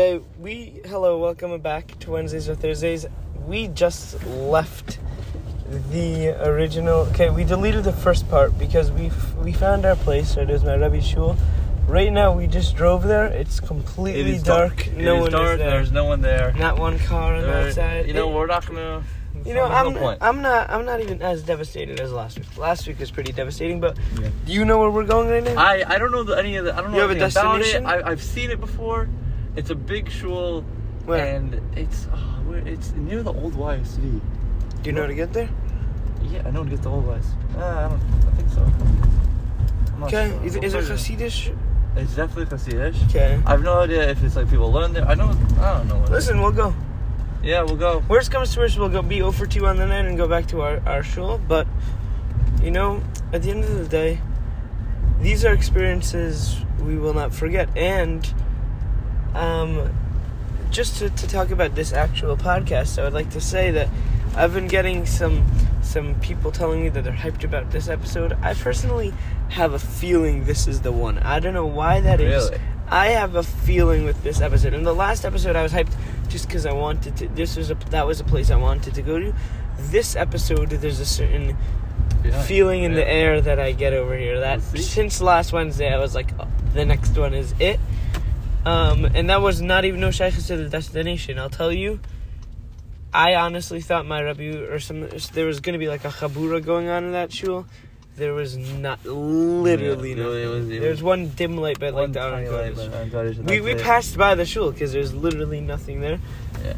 Okay, hello, welcome back to Wednesdays or Thursdays. We just left the original, okay, we deleted the first part because we found our place, right? It was my Rebbe's shul. Right now, we just drove there. It's completely dark. No one is there. There's no one there. Not one car on the outside. You know, we're not gonna... You know, I'm not even as devastated as last week. Last week was pretty devastating, but yeah. Do you know where we're going right now? I don't know any of the... I don't know anything about it. I've seen it before. It's a big shul. Where? And it's near the old YSD. Do you know how to get there? Yeah, I know how to get the old YSD. I think so. Okay, sure. Is it chasidus? It's definitely chasidus. Okay. I've no idea if it's like people learn there. I don't know. Listen, we'll go. Yeah, we'll go. Worst comes to worst, we'll go be 0 for 2 on the night and go back to our shul. But, you know, at the end of the day, these are experiences we will not forget. And just to talk about this actual podcast, I would like to say that I've been getting some people telling me that they're hyped about this episode. I personally have a feeling this is the one. I don't know why that is. I have a feeling with this episode. In the last episode, I was hyped just because I wanted to. That was a place I wanted to go to. This episode, there's a certain feeling in the air that I get over here. That since last Wednesday, I was like, oh, the next one is it. And that was not even no shaykhs to the destination. I'll tell you. I honestly thought my Rebbe there was going to be like a chabura going on in that shul. There was not, literally nothing. There was one dim light by like the Aron Kodesh. We passed by the shul because there's literally nothing there. Yeah.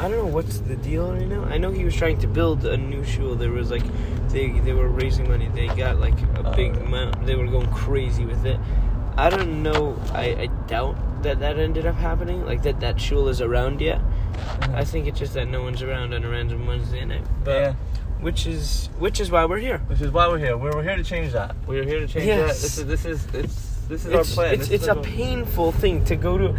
I don't know what's the deal right now. I know he was trying to build a new shul. There was like, they were raising money. They got like a big amount. They were going crazy with it. I don't know. I doubt that ended up happening. Like that shul is around yet. I think it's just that no one's around on a random Wednesday night. But yeah. Which is why we're here. Which is why we're here. We're here to change that. We're here to change that. This is our plan. It's a painful thing to go to.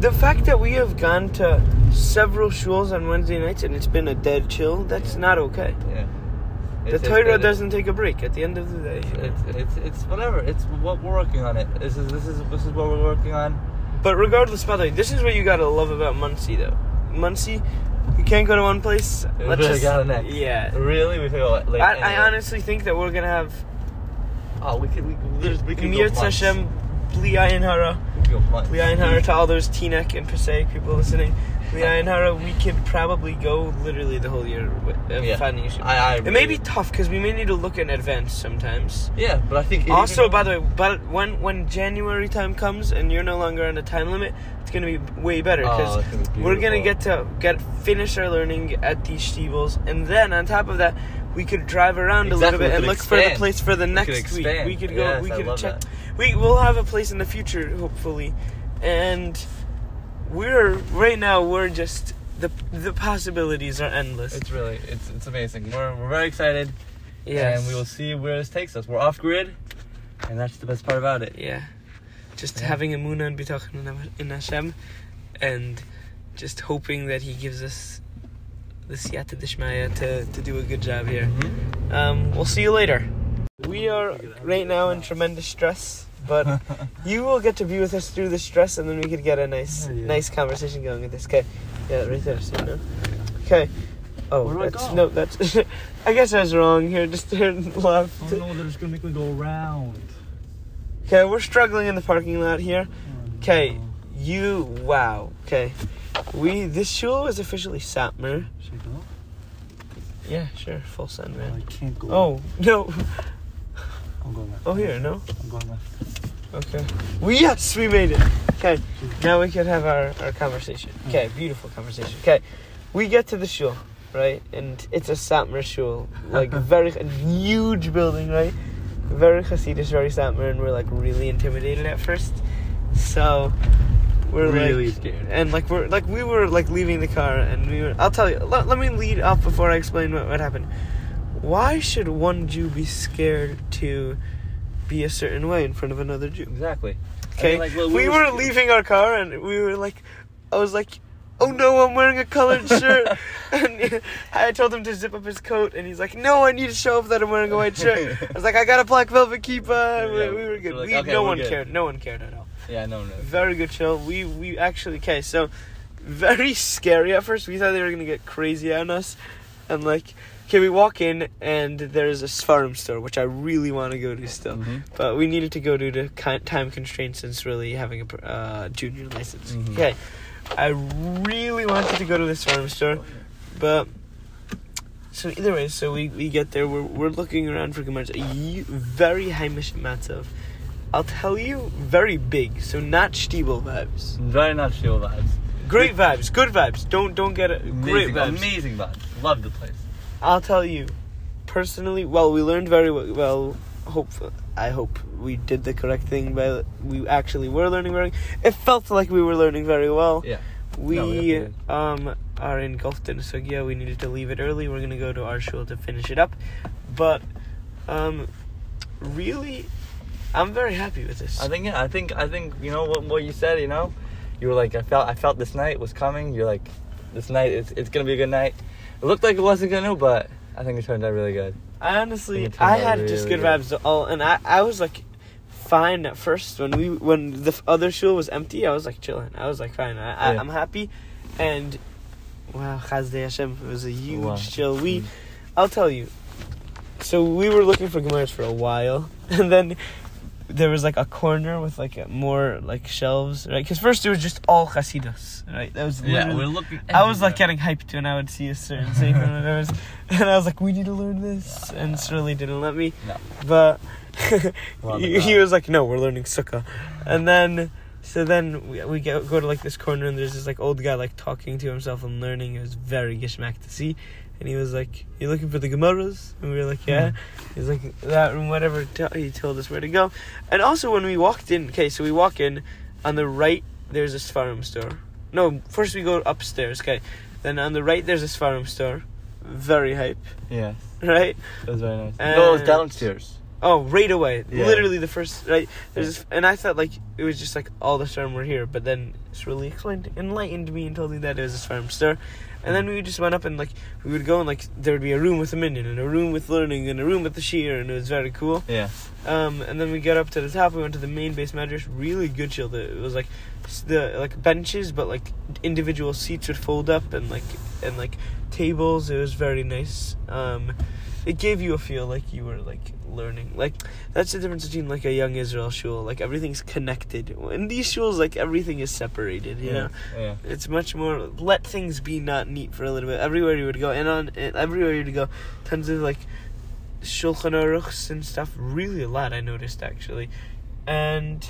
The fact that we have gone to several shuls on Wednesday nights and it's been a dead chill, that's not okay. Yeah. The Torah doesn't take a break at the end of the day. It's whatever. It's what we're working on it. This is what we're working on. But regardless, by the way, this is what you gotta love about Monsey though. Monsey, you can't go to one place. Let's go to the next. Yeah. Really? We feel like I honestly think that we're gonna have. Oh, we can go months. Hashem, Bli Ayin Hara. We can go months. Bli Ayin Hara to all those Teaneck and Passaic people listening. Bli Ayin Hara, we could probably go literally the whole year finding a shul. It may be tough because we may need to look in advance sometimes. Yeah, but I think also, by the way, but when January time comes and you're no longer on a time limit, going to be way better because we're going to get finish our learning at these Stiebels, and then on top of that we could drive around a little bit and look for the place for the next week. We could go, we could check that. We'll have a place in the future hopefully, and we're just the possibilities are endless. It's really it's amazing. We're very excited. Yes. And we will see where this takes us. We're off grid and that's the best part about it. Yeah. Just having a Muna and Bitachon in Hashem and just hoping that he gives us the Siyatta Dishmaya to do a good job here. Mm-hmm. We'll see you later. We are right now in tremendous stress, but you will get to be with us through the stress and then we could get a nice conversation going with this. Okay. Yeah, right there. So, you know? Okay. Oh, that's... I guess I was wrong here. Just there left. Oh no, they're just going to make me go around. Okay, we're struggling in the parking lot here. Okay, okay. This shul is officially Satmar. Should I go? Yeah, sure, full sun, man. I can't go. Oh, no. I'm going left. Oh, here, no? I'm going left. Okay. Yes, we made it. Okay, now we can have our conversation. Okay, beautiful conversation. Okay, we get to the shul, right? And it's a Satmar shul. Like, a huge building, right? Very Hasidic, very Satmar, and we're like really intimidated at first. So we're really scared, and like we were leaving the car, and we were. I'll tell you. Let me lead up before I explain what happened. Why should one Jew be scared to be a certain way in front of another Jew? Exactly. Okay. I mean, we were leaving our car, and we were like, I was like, oh no, I'm wearing a colored shirt. And I told him to zip up his coat, and he's like, no, I need to show off that I'm wearing a white shirt. I was like, I got a black velvet kippah. We were good. No one cared. No one cared at all. Yeah, no. Very good show. We actually, okay, so very scary at first. We thought they were gonna get crazy on us, and like, okay, we walk in and there's a Sfarim store, which I really want to go to still, but we needed to go due to time constraints since really having a junior license. Okay, I really wanted to go to the Sfarim store, but. So either way, so we get there. We're looking around for Gemara's. A very high matzav. I'll tell you, very big. So not Stiebel vibes. Very not Stiebel vibes. Great vibes. Good vibes. Don't get it. Great vibes. Amazing vibes. Love the place. I'll tell you, personally, well, we learned very well. I hope we did the correct thing. But we actually were learning very. It felt like we were learning very well. Yeah. We are engulfed in Sugya. We needed to leave it early. We're going to go to our shul to finish it up. But, really, I'm very happy with this. I think, you know, what you said, you know? You were like, I felt this night was coming. You're like, this night, it's going to be a good night. It looked like it wasn't going to, but I think it turned out really good. I had really just good vibes. I was like... fine at first when the other shul was empty. I was like chilling. I was like fine. I'm happy, and wow, Chazdei Hashem, it was a huge chill. I'll tell you. So we were looking for Gemaras for a while, and then there was like a corner with like more like shelves, right? Because first it was just all chasidus, right? That was we're looking. I was like getting hyped when I would see a certain thing, and I was like, we need to learn this, and it really didn't let me. No. But. he was like, no, we're learning sukkah, and then we go to like this corner, and there's this like old guy like talking to himself and learning. It was very gishmak to see, and he was like, "You looking for the Gemaras?" And we were like, "Yeah." He's like that and whatever. He told us where to go, and also when we walked in, okay, so we walk in on the right. There's a Sfarim store. No, first we go upstairs. Okay, then on the right there's a Sfarim store. Very hype. Yeah. Right. It was very nice. And no, it was downstairs. Oh, right away. Yeah. Literally the first, right? And I thought, like, it was just, like, all the sperm were here. But then it's really enlightened me and told me that it was a sperm stir. And then we just went up and, like, we would go and, like, there would be a room with a minion and a room with learning and a room with the shear. And it was very cool. Yeah. And then we got up to the top. We went to the main base madrash. Really good chill. It was, like, the benches, but, like, individual seats would fold up and tables. It was very nice. It gave you a feel like you were, like, learning. Like, that's the difference between, like, a young Israel shul. Like, everything's connected. In these shuls, like, everything is separated, you know? Yeah. It's much more, let things be not neat for a little bit. Everywhere you would go, tons of, like, shulchan aruchs and stuff. Really a lot, I noticed, actually. And...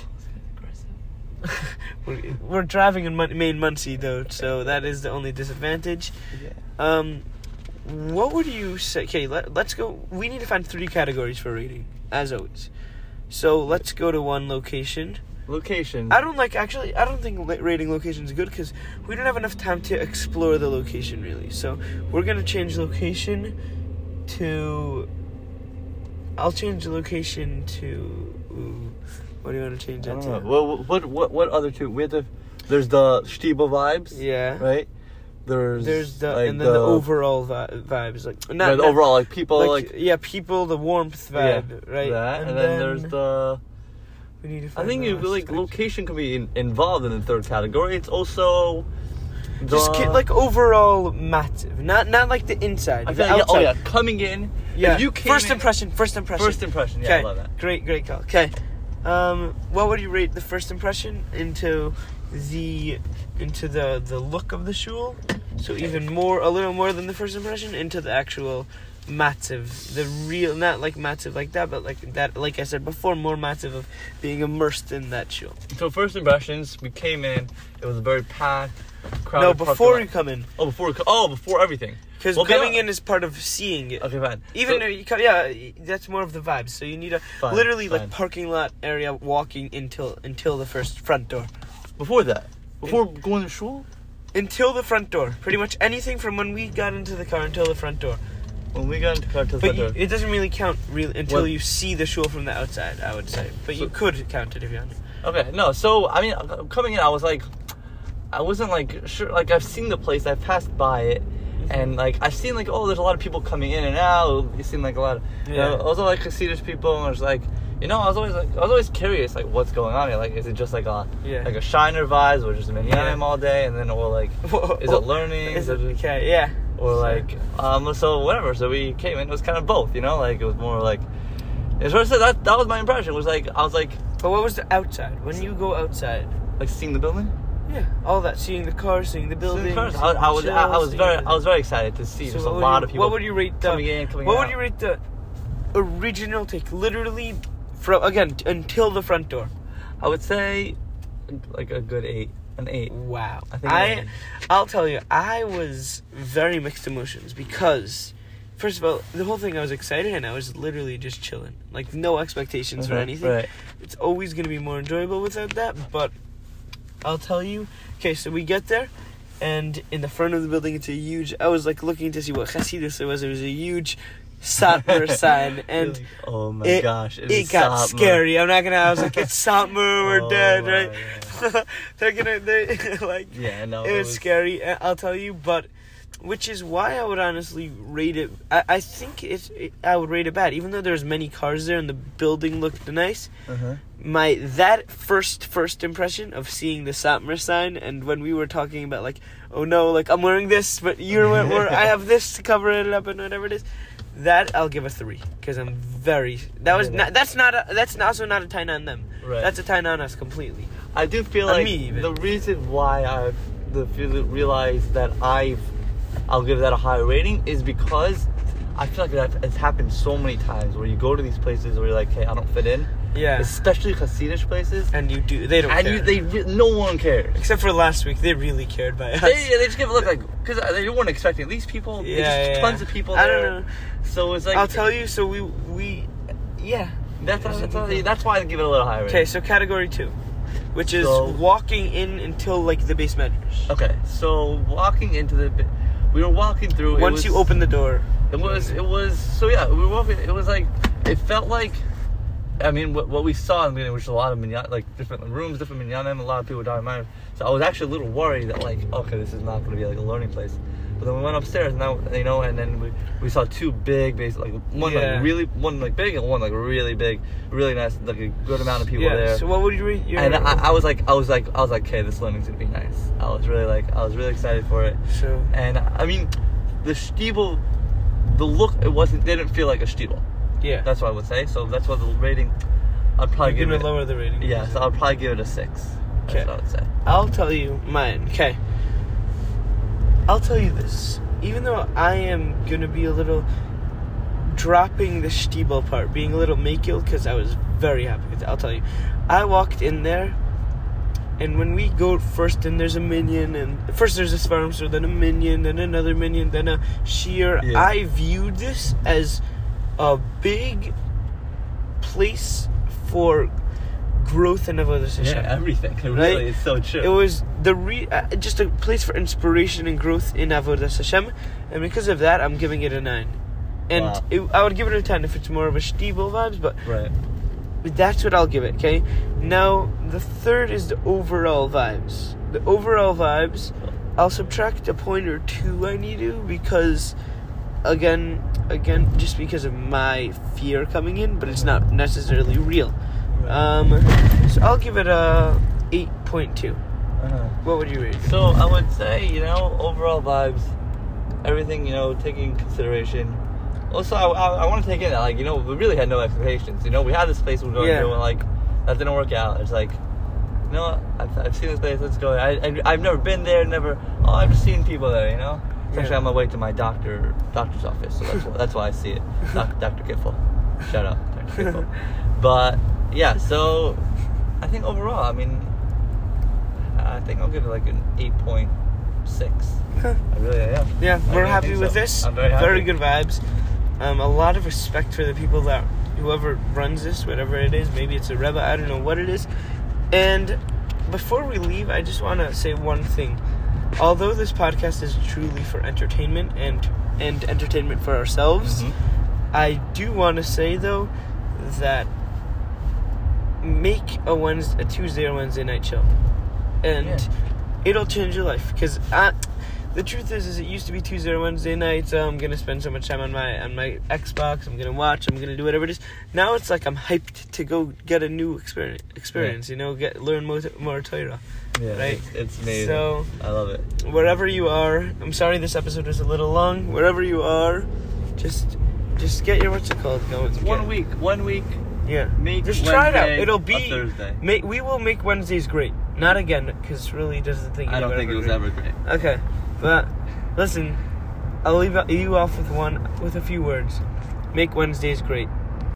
we're driving in main Monsey, though, so that is the only disadvantage. Yeah. What would you say? Okay, let's go. We need to find three categories for rating, as always. So let's go to one location. I don't think rating location is good because we don't have enough time to explore the location, really. So we're going to change location to... I'll change the location to... Ooh, what do you want to change that to? Well, what other two? We have to... There's the Stiebel vibes. Yeah. Right? There's the like and then the overall vibes like not overall like people like yeah people the warmth vibe yeah, right that, and then there's the we need to find I think you like section. Location can be involved in the third category. It's also the, just like overall massive not like the inside the outside. Oh yeah, coming in yeah you first impression yeah okay. I love that great call okay what would you rate the first impression into the look of the shul, so even more, a little more than the first impression, into the actual matziv, the real, not like matziv like that, but like that, like I said before, more matziv of being immersed in that shul. So first impressions, we came in, it was very packed, crowded. No, before you come in. Oh, before everything. Because coming in is part of seeing it. Okay, fine. Even though you come, that's more of the vibes. So you need a like parking lot area walking until the first front door. Before that. Going to shul? Until the front door. Pretty much anything from when we got into the car until the front door. But it doesn't really count until you see the shul from the outside, I would say. But you could count it if you want. Okay, no. So, I mean, coming in, I was like... I wasn't, like, sure. Like, I've seen the place. I've passed by it. And, like, I've seen, like, oh, there's a lot of people coming in and out. You've seen, like, a lot of... You know, also, like, Chasidus people. And there's, like... You know, I was always curious, like, what's going on here? Like, is it just like a Shiner vibes, or just Minyanim all day, and then or like, is it learning? Is it okay? Yeah. Or like, so whatever. So we came in. It was kind of both, you know. Like it was more like, as far as I said, that was my impression. Was like, I was like. But what was the outside? When you go outside, like seeing the building. Yeah, all that, seeing the cars, seeing the buildings. I was very excited to see. So there's a lot of people. What would you rate the coming in, coming out? What would you rate the original take? Literally. From, again, until the front door, I would say like a good 8, an 8. Wow. I'll tell you, I was very mixed emotions because, first of all, the whole thing I was excited and I was literally just chilling, like no expectations for anything. Right. It's always going to be more enjoyable without that. But I'll tell you, okay, so we get there. And in the front of the building, it's a huge... I was, like, looking to see what chasidus it was. It was a huge Satmar sign. And like, oh, my gosh. It got Satmar. Scary. I'm not going to... I was like, it's Satmar. We're dead, right? Yeah. Yeah, no. It was scary, I'll tell you. But... which is why I would honestly rate it... I think I would rate it bad. Even though there's many cars there and the building looked nice, that first impression of seeing the Satmar sign, and when we were talking about, like, oh no, like, I'm wearing this, but you're I have this to cover it up and whatever it is, that I'll give a 3, because I'm very... that's also not a tine on them. Right. That's a tine on us completely. I do feel like me, the reason why I've realized that I'll give that a high rating is because I feel like it's happened so many times where you go to these places where you're like, hey, I don't fit in. Yeah. Especially Hasidish places. And you do. They don't care. No one cared. Except for last week. They really cared by us. They just give a look like... because they weren't expecting these people. Yeah, tons of people there. I don't know. So it's like... I'll tell you. So we yeah. That's why I give it a little high rating. Okay, so category 2. Which is walking in until, like, the base measures. Okay, so walking into the... we were walking through. Once you open the door, we were walking. It was like, it felt like, I mean, what we saw in the beginning, which was a lot of minyan, like different rooms, different minyanim, a lot of people dying minor. So I was actually a little worried that, like, okay, this is not going to be like a learning place. But then we went upstairs, and that, you know, and then we saw two big, basically, like one big and one like really big, really nice, like a good amount of people there. So what would you rate? And I was like, okay, this learning's gonna be nice. I was really excited for it. Sure. And I mean, the Stiebel, the look, they didn't feel like a Stiebel. Yeah. That's what I would say. So that's what the rating. I'd probably give it lower the rating. Yeah. So I'd probably give it a 6. Okay. That's what I would say. I'll tell you mine. Okay. I'll tell you this, even though I am going to be a little dropping the Stiebel part, being a little makil, because I was very happy with it, I'll tell you. I walked in there, and when we go first in, there's a minion, and first there's a sperm, so then a minion, then another minion, then a shear. Yeah. I viewed this as a big place for growth and Avodah Hashem. Yeah, everything. It really is so true. It was just a place for inspiration and growth in Avodah Hashem, and because of that, I'm giving it a 9. And wow. I would give it a 10 if it's more of a Stiebel vibes, but that's what I'll give it, okay? Now, the third is the overall vibes. The overall vibes, I'll subtract a point or two I need to, because, again, just because of my fear coming in, but it's not necessarily real. So I'll give it a 8.2. What would you rate? So I would say, you know, overall vibes, everything, you know, taking into consideration. Also, I want to take in that, like, you know, we really had no expectations. You know, we had this place we were going to, and like that didn't work out. It's like, you know, I've seen this place. Let's go. I've never been there. I've just seen people there. You know, especially on my way to my doctor's office. So that's why I see it. Dr. Giffle, shout out, Dr. Giffle. But. Yeah, so I think overall, I think I'll give it like an 8.6. I really am. Yeah, we're happy with this. I'm very happy. Very good vibes. A lot of respect for the people that whoever runs this, whatever it is. Maybe it's a Rebbe. I don't know what it is. And before we leave, I just want to say one thing. Although this podcast is truly for entertainment and entertainment for ourselves, I do want to say though that. Make a Tuesday or Wednesday night show, and it'll change your life. Because The truth is it used to be Tuesday or Wednesday night, so I'm going to spend so much time on my Xbox, I'm going to watch, I'm going to do whatever it is. Now it's like I'm hyped to go get a new experience, yeah. You know, learn more Torah, yeah, right? It's amazing. So, I love it. Wherever you are, I'm sorry this episode is a little long, wherever you are, just get your, go. It's one week. Yeah. Make just Wednesday try it out. It'll be a Thursday. We will make Wednesdays great. Not again, because really doesn't think. I don't think it was ever great. Okay. But listen, I'll leave you off with a few words. Make Wednesdays great.